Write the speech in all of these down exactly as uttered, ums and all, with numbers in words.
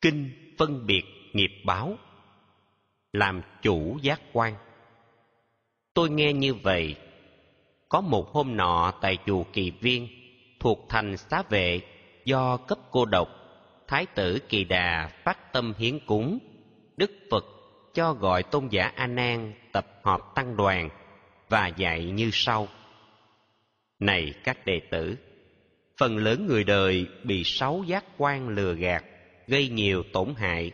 Kinh phân biệt nghiệp báo, làm chủ giác quan. Tôi nghe như vậy. Có một hôm nọ tại chùa Kỳ Viên thuộc thành Xá Vệ, do cấp cô độc, Thái tử Kỳ Đà phát tâm hiến cúng, Đức Phật cho gọi tôn giả A Nan tập họp tăng đoàn và dạy như sau: Này các đệ tử, phần lớn người đời bị sáu giác quan lừa gạt, gây nhiều tổn hại.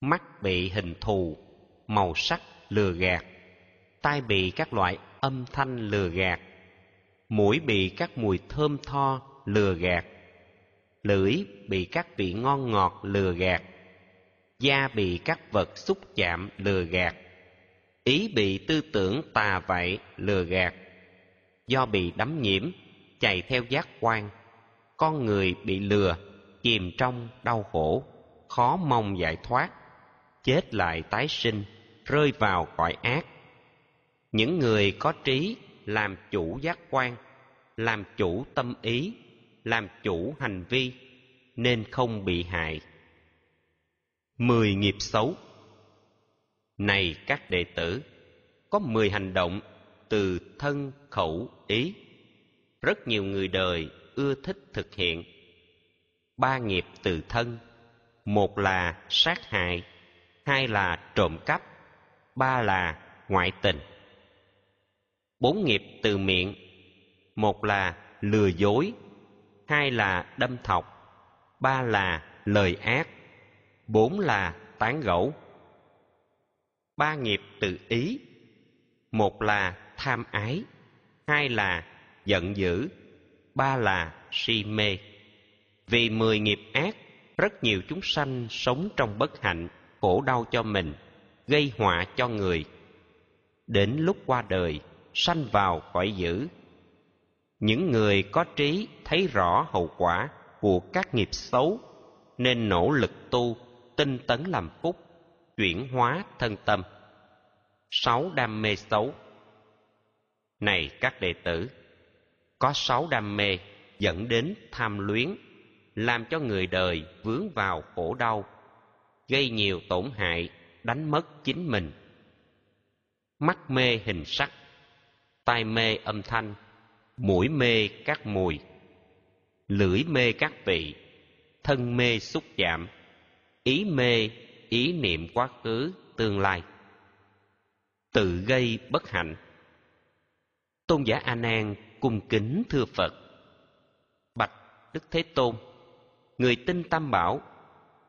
Mắt bị hình thù, màu sắc lừa gạt, tai bị các loại âm thanh lừa gạt, mũi bị các mùi thơm tho lừa gạt, lưỡi bị các vị ngon ngọt lừa gạt, da bị các vật xúc chạm lừa gạt, ý bị tư tưởng tà vậy lừa gạt. Do bị đắm nhiễm, chạy theo giác quan, con người bị lừa, chìm trong đau khổ, khó mong giải thoát, chết lại tái sinh, rơi vào cõi ác. Những người có trí làm chủ giác quan, làm chủ tâm ý, làm chủ hành vi, nên không bị hại. Mười nghiệp xấu. Này các đệ tử, có mười hành động từ thân khẩu ý, rất nhiều người đời ưa thích thực hiện. Ba nghiệp từ thân, một là sát hại, hai là trộm cắp, ba là ngoại tình. Bốn nghiệp từ miệng, một là lừa dối, hai là đâm thọc, ba là lời ác, bốn là tán gẫu. Ba nghiệp từ ý, một là tham ái, hai là giận dữ, ba là si mê. Vì mười nghiệp ác, rất nhiều chúng sanh sống trong bất hạnh, khổ đau cho mình, gây họa cho người. Đến lúc qua đời, sanh vào cõi dữ. Những người có trí thấy rõ hậu quả của các nghiệp xấu, nên nỗ lực tu, tinh tấn làm phúc, chuyển hóa thân tâm. Sáu đam mê xấu. Này các đệ tử, có sáu đam mê dẫn đến tham luyến, làm cho người đời vướng vào khổ đau, gây nhiều tổn hại, đánh mất chính mình. Mắt mê hình sắc, tai mê âm thanh, mũi mê các mùi, lưỡi mê các vị, thân mê xúc chạm, ý mê ý niệm quá khứ, tương lai. Tự gây bất hạnh. Tôn giả A Nan cung kính thưa Phật: Bạch Đức Thế Tôn, người tin Tam Bảo,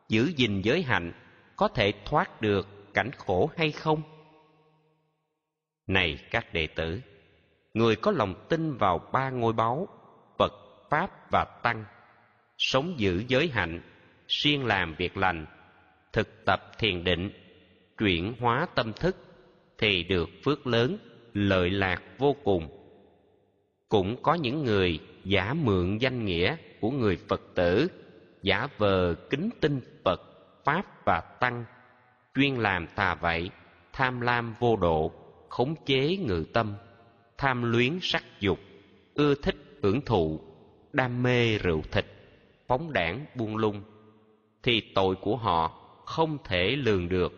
giữ gìn giới hạnh có thể thoát được cảnh khổ hay không? Này các đệ tử, người có lòng tin vào ba ngôi báu Phật, Pháp và Tăng, sống giữ giới hạnh, siêng làm việc lành, thực tập thiền định, chuyển hóa tâm thức, thì được phước lớn, lợi lạc vô cùng. Cũng có những người giả mượn danh nghĩa của người Phật tử, giả vờ kính tin Phật, Pháp và Tăng, chuyên làm tà vậy, tham lam vô độ, khống chế ngự tâm, tham luyến sắc dục, ưa thích hưởng thụ, đam mê rượu thịt, phóng đãng buông lung, thì tội của họ không thể lường được.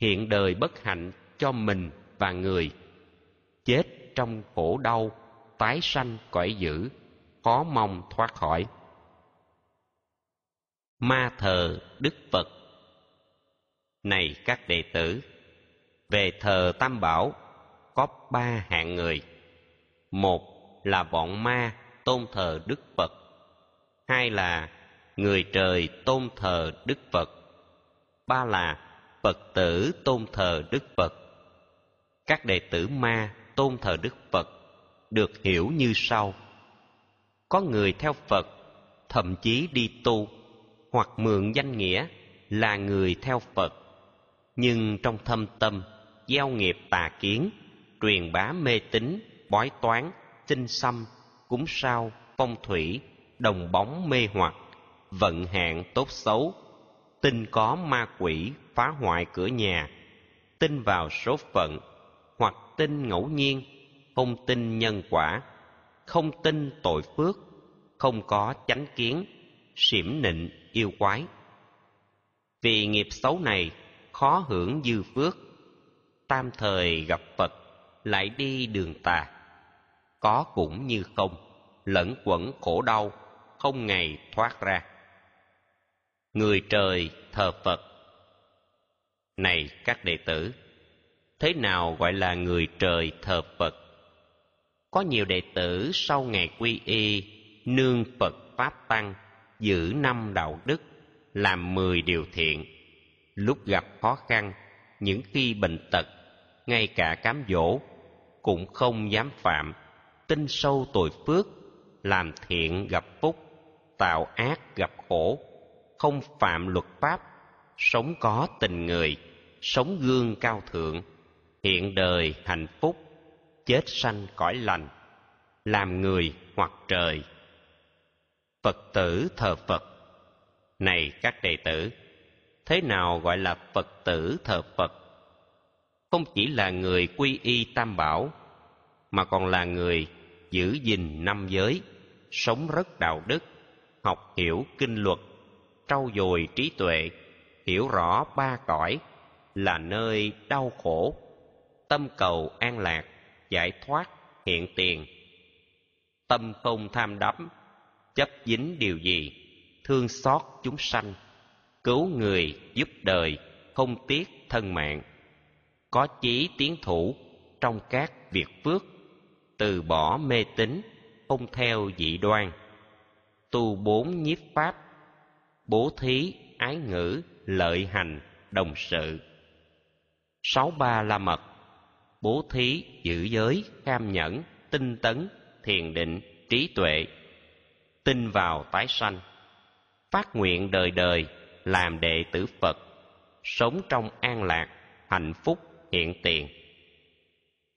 Hiện đời bất hạnh cho mình và người, chết trong khổ đau, tái sanh cõi dữ, khó mong thoát khỏi. Ma thờ Đức Phật. Này các đệ tử, về thờ Tam Bảo có ba hạng người: một là bọn ma tôn thờ Đức Phật, hai là người trời tôn thờ Đức Phật, ba là Phật tử tôn thờ Đức Phật. Các đệ tử ma tôn thờ Đức Phật được hiểu như sau: có người theo Phật, thậm chí đi tu, hoặc mượn danh nghĩa là người theo Phật, nhưng trong thâm tâm gieo nghiệp tà kiến, truyền bá mê tín, bói toán, tinh xăm, cúng sao, phong thủy, đồng bóng mê hoặc, vận hạn tốt xấu, tin có ma quỷ phá hoại cửa nhà, tin vào số phận, hoặc tin ngẫu nhiên, không tin nhân quả, không tin tội phước, không có chánh kiến, xiểm nịnh yêu quái, vì nghiệp xấu này khó hưởng dư phước, tam thời gặp Phật lại đi đường tà, có cũng như không, lẫn quẩn khổ đau, không ngày thoát ra. Người trời thờ Phật. Này các đệ tử, thế nào gọi là người trời thờ Phật? Có nhiều đệ tử sau ngày quy y, nương Phật Pháp Tăng, giữ năm đạo đức, làm mười điều thiện. Lúc gặp khó khăn, những khi bệnh tật, ngay cả cám dỗ, cũng không dám phạm, tin sâu tội phước, làm thiện gặp phúc, tạo ác gặp khổ, không phạm luật pháp, sống có tình người, sống gương cao thượng, hiện đời hạnh phúc, chết sanh cõi lành, làm người hoặc trời. Phật tử thờ Phật. Này các đệ tử, thế nào gọi là Phật tử thờ Phật? Không chỉ là người quy y tam bảo, mà còn là người giữ gìn năm giới, sống rất đạo đức, học hiểu kinh luật, trau dồi trí tuệ, hiểu rõ ba cõi là nơi đau khổ, tâm cầu an lạc, giải thoát, hiện tiền. Tâm không tham đắm, chấp dính điều gì, thương xót chúng sanh, cứu người giúp đời, không tiếc thân mạng. Có chí tiến thủ trong các việc phước, từ bỏ mê tín, không theo dị đoan. Tu bốn nhiếp pháp, bố thí, ái ngữ, lợi hành, đồng sự. Sáu ba la mật, bố thí, giữ giới, kham nhẫn, tinh tấn, thiền định, trí tuệ. Tin vào tái sanh, phát nguyện đời đời làm đệ tử Phật, sống trong an lạc, hạnh phúc, hiện tiền.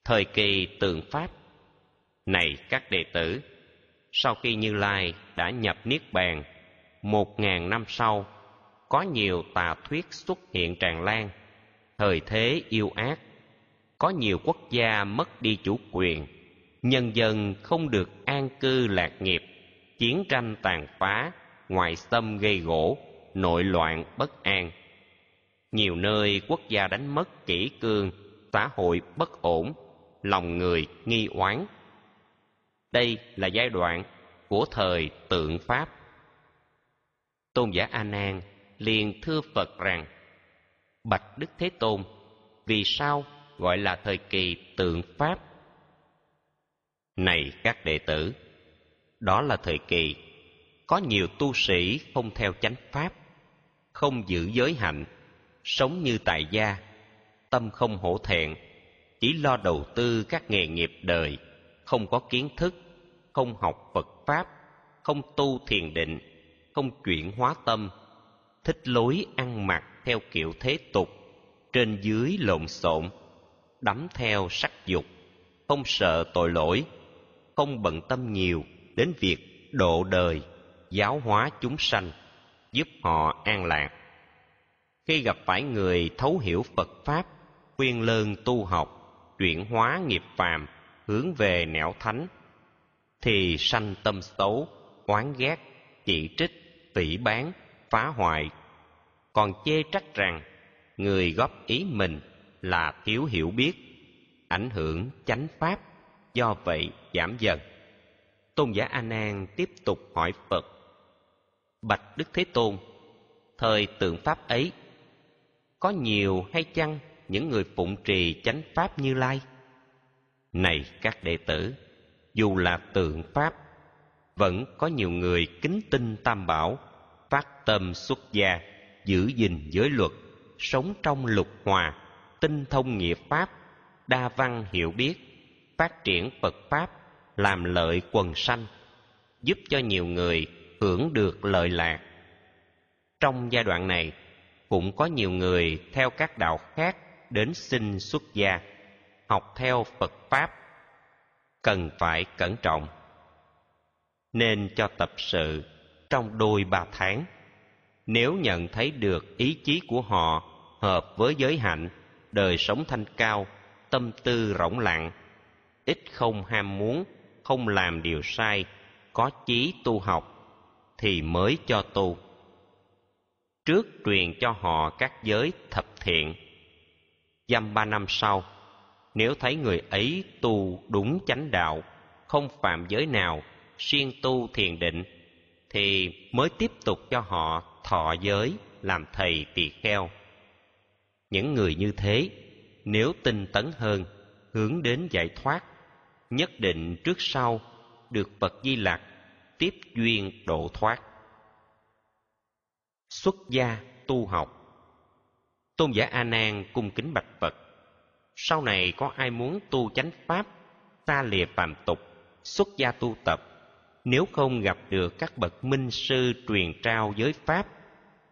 Thời kỳ tường pháp. Này các đệ tử, sau khi Như Lai đã nhập Niết Bàn, một ngàn năm sau, có nhiều tà thuyết xuất hiện tràn lan, thời thế yêu ác, có nhiều quốc gia mất đi chủ quyền, nhân dân không được an cư lạc nghiệp, chiến tranh tàn phá, ngoại xâm gây gỗ, nội loạn bất an. Nhiều nơi quốc gia đánh mất kỷ cương, xã hội bất ổn, lòng người nghi oán. Đây là giai đoạn của thời tượng pháp. Tôn giả A Nan liền thưa Phật rằng: Bạch Đức Thế Tôn, vì sao gọi là thời kỳ tượng pháp? Này các đệ tử, đó là thời kỳ có nhiều tu sĩ không theo chánh pháp, không giữ giới hạnh, sống như tại gia, tâm không hổ thẹn, chỉ lo đầu tư các nghề nghiệp đời, không có kiến thức, không học Phật Pháp, không tu thiền định, không chuyển hóa tâm, thích lối ăn mặc theo kiểu thế tục, trên dưới lộn xộn, đắm theo sắc dục, không sợ tội lỗi, không bận tâm nhiều đến việc độ đời, giáo hóa chúng sanh, giúp họ an lạc. Khi gặp phải người thấu hiểu Phật Pháp, khuyên lơn tu học, chuyển hóa nghiệp phàm, hướng về nẻo thánh, thì sanh tâm xấu, oán ghét, chỉ trích, phỉ báng, phá hoại, còn chê trách rằng người góp ý mình là thiếu hiểu biết, ảnh hưởng chánh pháp, do vậy giảm dần. Tôn giả A Nan tiếp tục hỏi Phật: Bạch Đức Thế Tôn, thời tượng pháp ấy có nhiều hay chăng những người phụng trì chánh pháp Như Lai? Này các đệ tử, dù là tượng pháp, vẫn có nhiều người kính tinh tam bảo, phát tâm xuất gia, giữ gìn giới luật, sống trong lục hòa, tinh thông nghĩa pháp, đa văn hiểu biết, phát triển Phật Pháp, làm lợi quần sanh, giúp cho nhiều người hưởng được lợi lạc. Trong giai đoạn này, cũng có nhiều người theo các đạo khác đến xin xuất gia, học theo Phật Pháp. Cần phải cẩn trọng, nên cho tập sự trong đôi ba tháng. Nếu nhận thấy được ý chí của họ hợp với giới hạnh, đời sống thanh cao, tâm tư rỗng lặng, ít không ham muốn, không làm điều sai, có chí tu học, thì mới cho tu. trước truyền cho họ các giới thập thiện. Dăm ba năm sau, nếu thấy người ấy tu đúng chánh đạo, không phạm giới nào, siêng tu thiền định, thì mới tiếp tục cho họ thọ giới làm thầy tỳ kheo. Những người như thế, nếu tinh tấn hơn, hướng đến giải thoát, nhất định trước sau được Phật Di Lặc tiếp duyên độ thoát. Xuất gia tu học. Tôn giả A Nan cung kính bạch Phật: sau này có ai muốn tu chánh pháp, xa lìa phàm tục, xuất gia tu tập, nếu không gặp được các bậc minh sư truyền trao giới pháp,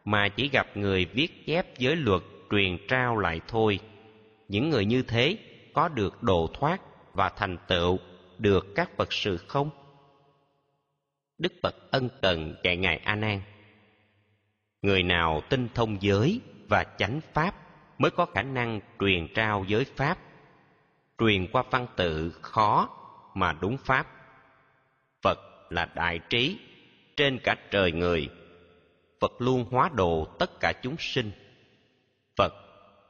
mà chỉ gặp người viết chép giới luật truyền trao lại thôi, những người như thế có được độ thoát và thành tựu được các Phật sự không? Đức Phật ân cần dạy ngài A Nan: người nào tinh thông giới và chánh pháp mới có khả năng truyền trao giới pháp, truyền qua văn tự khó mà đúng pháp. Phật là đại trí trên cả trời người, Phật luôn hóa độ tất cả chúng sinh. Phật,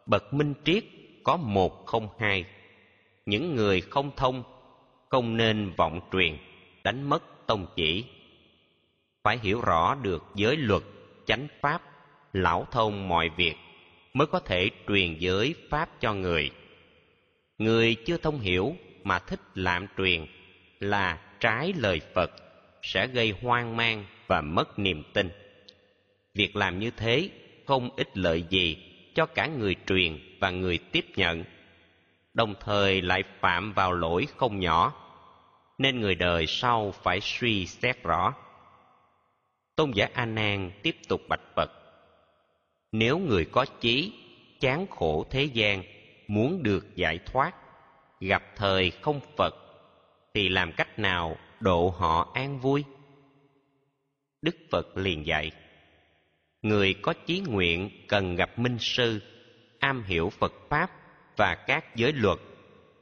bậc minh triết, có một không hai. Những người không thông không nên vọng truyền, đánh mất tông chỉ. Phải hiểu rõ được giới luật, chánh pháp, lão thông mọi việc mới có thể truyền giới pháp cho người. Người chưa thông hiểu mà thích lạm truyền là trái lời Phật, sẽ gây hoang mang và mất niềm tin. Việc làm như thế không ích lợi gì cho cả người truyền và người tiếp nhận, đồng thời lại phạm vào lỗi không nhỏ, nên người đời sau phải suy xét rõ. Tôn giả A Nan tiếp tục bạch Phật: nếu người có chí, chán khổ thế gian, muốn được giải thoát, gặp thời không Phật, thì làm cách nào độ họ an vui? Đức Phật liền dạy: người có chí nguyện cần gặp minh sư, am hiểu Phật Pháp và các giới luật,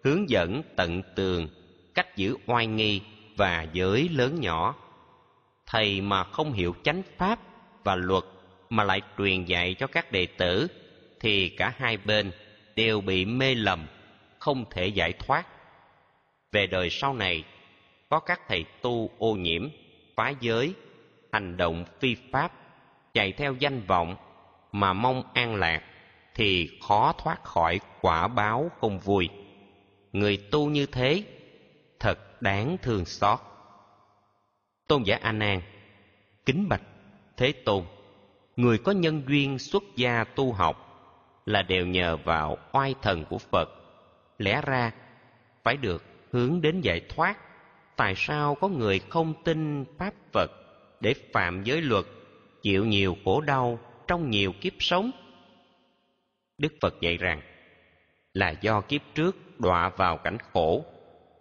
hướng dẫn tận tường cách giữ oai nghi và giới lớn nhỏ. Thầy mà không hiểu chánh pháp và luật mà lại truyền dạy cho các đệ tử, thì cả hai bên đều bị mê lầm, không thể giải thoát. Về đời sau này, có các thầy tu ô nhiễm, phá giới, hành động phi pháp, chạy theo danh vọng mà mong an lạc, thì khó thoát khỏi quả báo không vui. Người tu như thế thật đáng thương xót. Tôn giả A Nan kính bạch Thế Tôn: người có nhân duyên xuất gia tu học là đều nhờ vào oai thần của Phật, lẽ ra phải được hướng đến giải thoát. Tại sao có người không tin pháp Phật để phạm giới luật, chịu nhiều khổ đau trong nhiều kiếp sống? Đức Phật dạy rằng là do kiếp trước đọa vào cảnh khổ,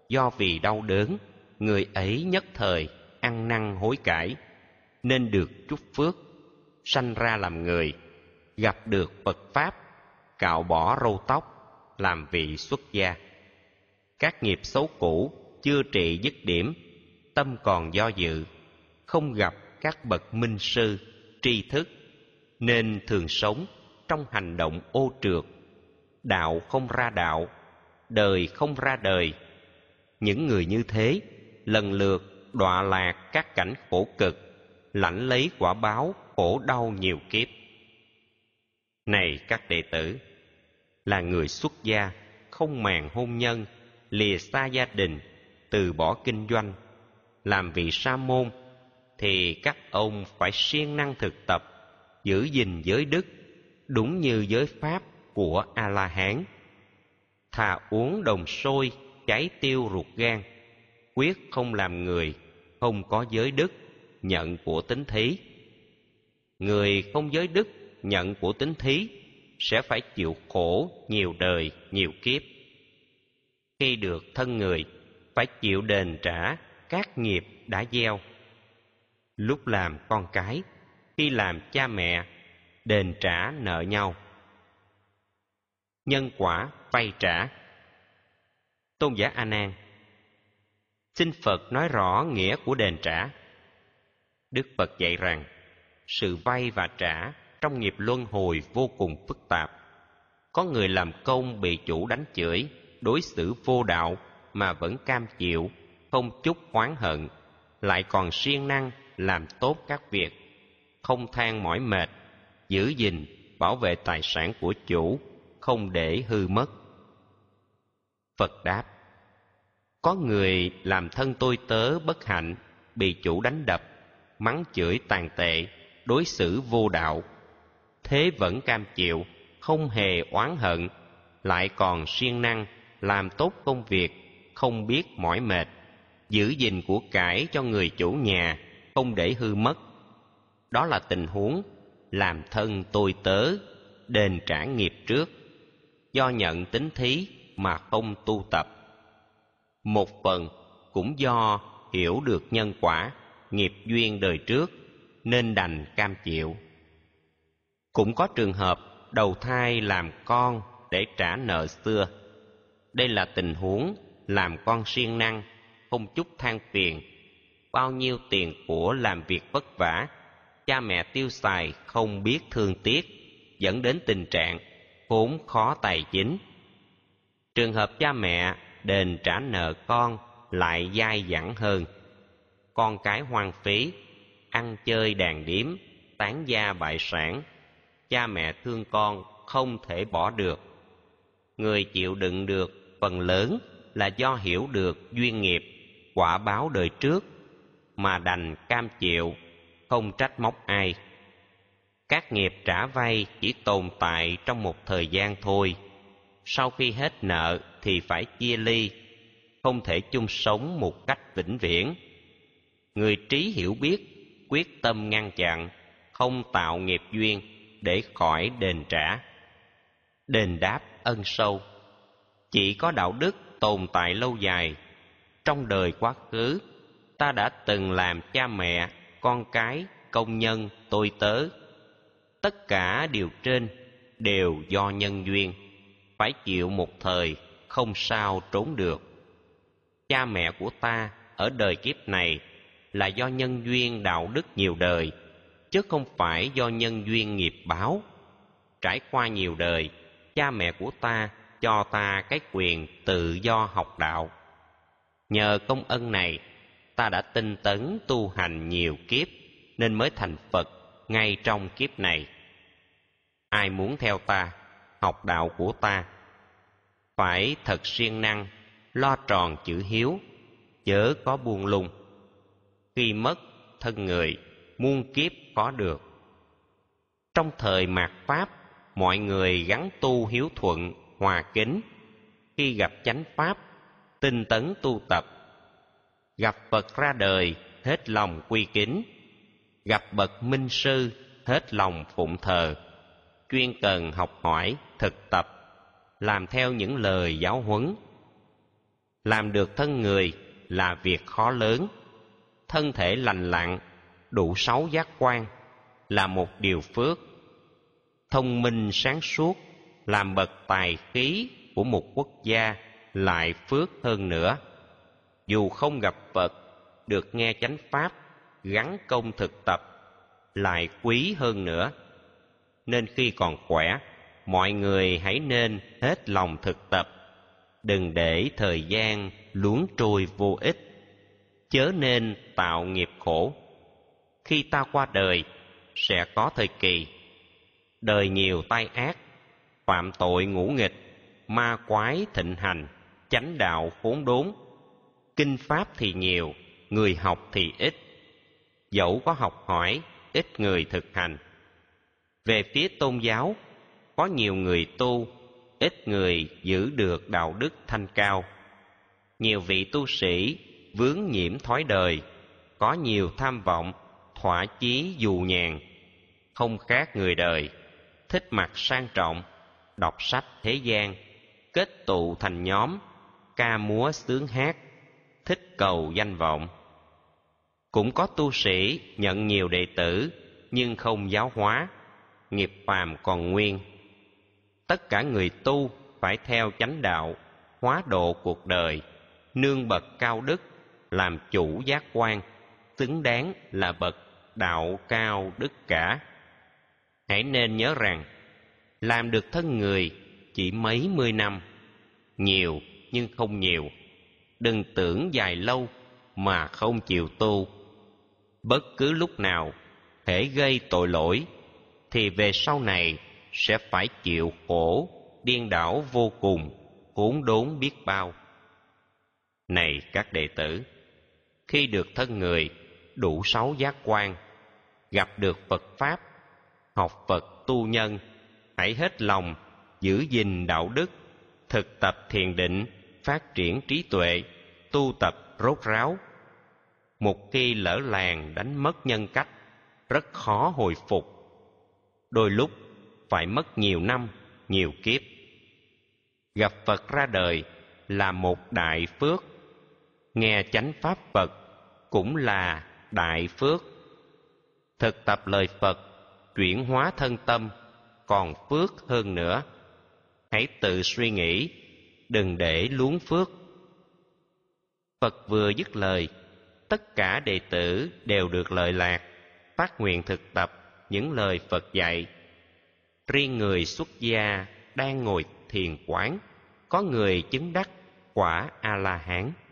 do vì đau đớn, người ấy nhất thời ăn năn hối cải, nên được chúc phước, sanh ra làm người, gặp được Phật Pháp, cạo bỏ râu tóc, làm vị xuất gia. Các nghiệp xấu cũ chưa trị dứt điểm, tâm còn do dự, không gặp các bậc minh sư, tri thức, nên thường sống trong hành động ô trượt. Đạo không ra đạo, đời không ra đời. Những người như thế lần lượt đọa lạc các cảnh khổ cực, lãnh lấy quả báo khổ đau nhiều kiếp. Này các đệ tử, là người xuất gia không màng hôn nhân, lìa xa gia đình, từ bỏ kinh doanh, làm vị sa môn, thì các ông phải siêng năng thực tập, giữ gìn giới đức đúng như giới pháp của A La Hán. Thà uống đồng sôi cháy tiêu ruột gan, quyết không làm người không có giới đức nhận của tính thí. Người không giới đức nhận của tính thí sẽ phải chịu khổ nhiều đời nhiều kiếp. Khi được thân người, phải chịu đền trả các nghiệp đã gieo. Lúc làm con cái, khi làm cha mẹ, đền trả nợ nhau. Nhân quả vay trả. Tôn giả A Nan: xin Phật nói rõ nghĩa của đền trả. Đức Phật dạy rằng, sự vay và trả trong nghiệp luân hồi vô cùng phức tạp. Có người làm công bị chủ đánh chửi, đối xử vô đạo mà vẫn cam chịu, không chút oán hận, lại còn siêng năng làm tốt các việc, không than mỏi mệt, giữ gìn, bảo vệ tài sản của chủ, không để hư mất. Phật đáp: có người làm thân tôi tớ bất hạnh, bị chủ đánh đập, mắng chửi tàn tệ, đối xử vô đạo, thế vẫn cam chịu, không hề oán hận, lại còn siêng năng làm tốt công việc, không biết mỏi mệt, giữ gìn của cải cho người chủ nhà, không để hư mất. Đó là tình huống làm thân tôi tớ, đền trả nghiệp trước, do nhận tín thí mà không tu tập. Một phần cũng do hiểu được nhân quả, nghiệp duyên đời trước nên đành cam chịu. Cũng có trường hợp đầu thai làm con để trả nợ xưa. Đây là tình huống làm con siêng năng, không chút than phiền, bao nhiêu tiền của làm việc vất vả, cha mẹ tiêu xài không biết thương tiếc, dẫn đến tình trạng khốn khó tài chính. Trường hợp cha mẹ đền trả nợ con lại dai dẳng hơn. Con cái hoang phí, ăn chơi đàn điếm, tán gia bại sản, cha mẹ thương con không thể bỏ được. Người chịu đựng được phần lớn là do hiểu được duyên nghiệp, quả báo đời trước mà đành cam chịu, không trách móc ai. Các nghiệp trả vay chỉ tồn tại trong một thời gian thôi. Sau khi hết nợ thì phải chia ly, không thể chung sống một cách vĩnh viễn. Người trí hiểu biết, quyết tâm ngăn chặn, không tạo nghiệp duyên để khỏi đền trả. Đền đáp ân sâu. Chỉ có đạo đức tồn tại lâu dài. Trong đời quá khứ, ta đã từng làm cha mẹ, con cái, công nhân, tôi tớ. Tất cả điều trên đều do nhân duyên, phải chịu một thời, không sao trốn được. Cha mẹ của ta ở đời kiếp này là do nhân duyên đạo đức nhiều đời, chứ không phải do nhân duyên nghiệp báo. Trải qua nhiều đời, cha mẹ của ta cho ta cái quyền tự do học đạo. Nhờ công ân này, ta đã tinh tấn tu hành nhiều kiếp, nên mới thành Phật ngay trong kiếp này. Ai muốn theo ta, học đạo của ta, phải thật siêng năng, lo tròn chữ hiếu, chớ có buông lung. Khi mất thân người, muôn kiếp có được. Trong thời mạt Pháp, mọi người gắn tu hiếu thuận, hòa kính. Khi gặp chánh Pháp, tinh tấn tu tập. Gặp Phật ra đời, hết lòng quy kính. Gặp bậc minh sư, hết lòng phụng thờ. Chuyên cần học hỏi, thực tập, làm theo những lời giáo huấn. Làm được thân người là việc khó lớn. Thân thể lành lặn, đủ sáu giác quan là một điều phước. Thông minh sáng suốt, làm bậc tài khí của một quốc gia lại phước hơn nữa. Dù không gặp Phật, được nghe chánh Pháp, gắn công thực tập lại quý hơn nữa. Nên khi còn khỏe, mọi người hãy nên hết lòng thực tập, đừng để thời gian luống trôi vô ích, chớ nên tạo nghiệp khổ. Khi ta qua đời, sẽ có thời kỳ đời nhiều tai ác, phạm tội ngũ nghịch, ma quái thịnh hành, chánh đạo khốn đốn. Kinh Pháp thì nhiều, người học thì ít. Dẫu có học hỏi, ít người thực hành. Về phía tôn giáo, có nhiều người tu, ít người giữ được đạo đức thanh cao. Nhiều vị tu sĩ vướng nhiễm thói đời, có nhiều tham vọng, thỏa chí dù nhàn, không khác người đời, thích mặc sang trọng, đọc sách thế gian, kết tụ thành nhóm, ca múa sướng hát, thích cầu danh vọng. Cũng có tu sĩ nhận nhiều đệ tử nhưng không giáo hóa, nghiệp phàm còn nguyên. Tất cả người tu phải theo chánh đạo, hóa độ cuộc đời, nương bậc cao đức, làm chủ giác quan, xứng đáng là bậc đạo cao đức cả. Hãy nên nhớ rằng, làm được thân người chỉ mấy mươi năm, nhiều nhưng không nhiều. Đừng tưởng dài lâu mà không chịu tu. Bất cứ lúc nào hễ gây tội lỗi thì về sau này sẽ phải chịu khổ điên đảo vô cùng, khốn đốn biết bao. Này các đệ tử, khi được thân người, đủ sáu giác quan, gặp được Phật Pháp, học Phật tu nhân, hãy hết lòng giữ gìn đạo đức, thực tập thiền định, phát triển trí tuệ, tu tập rốt ráo. Một khi lỡ làng đánh mất nhân cách, rất khó hồi phục. Đôi lúc phải mất nhiều năm, nhiều kiếp. Gặp Phật ra đời là một đại phước. Nghe chánh pháp Phật cũng là đại phước. Thực tập lời Phật, chuyển hóa thân tâm, còn phước hơn nữa. Hãy tự suy nghĩ, đừng để luống phước. Phật vừa dứt lời, tất cả đệ tử đều được lợi lạc, phát nguyện thực tập những lời Phật dạy. Riêng người xuất gia đang ngồi thiền quán, có người chứng đắc quả A-la-hán.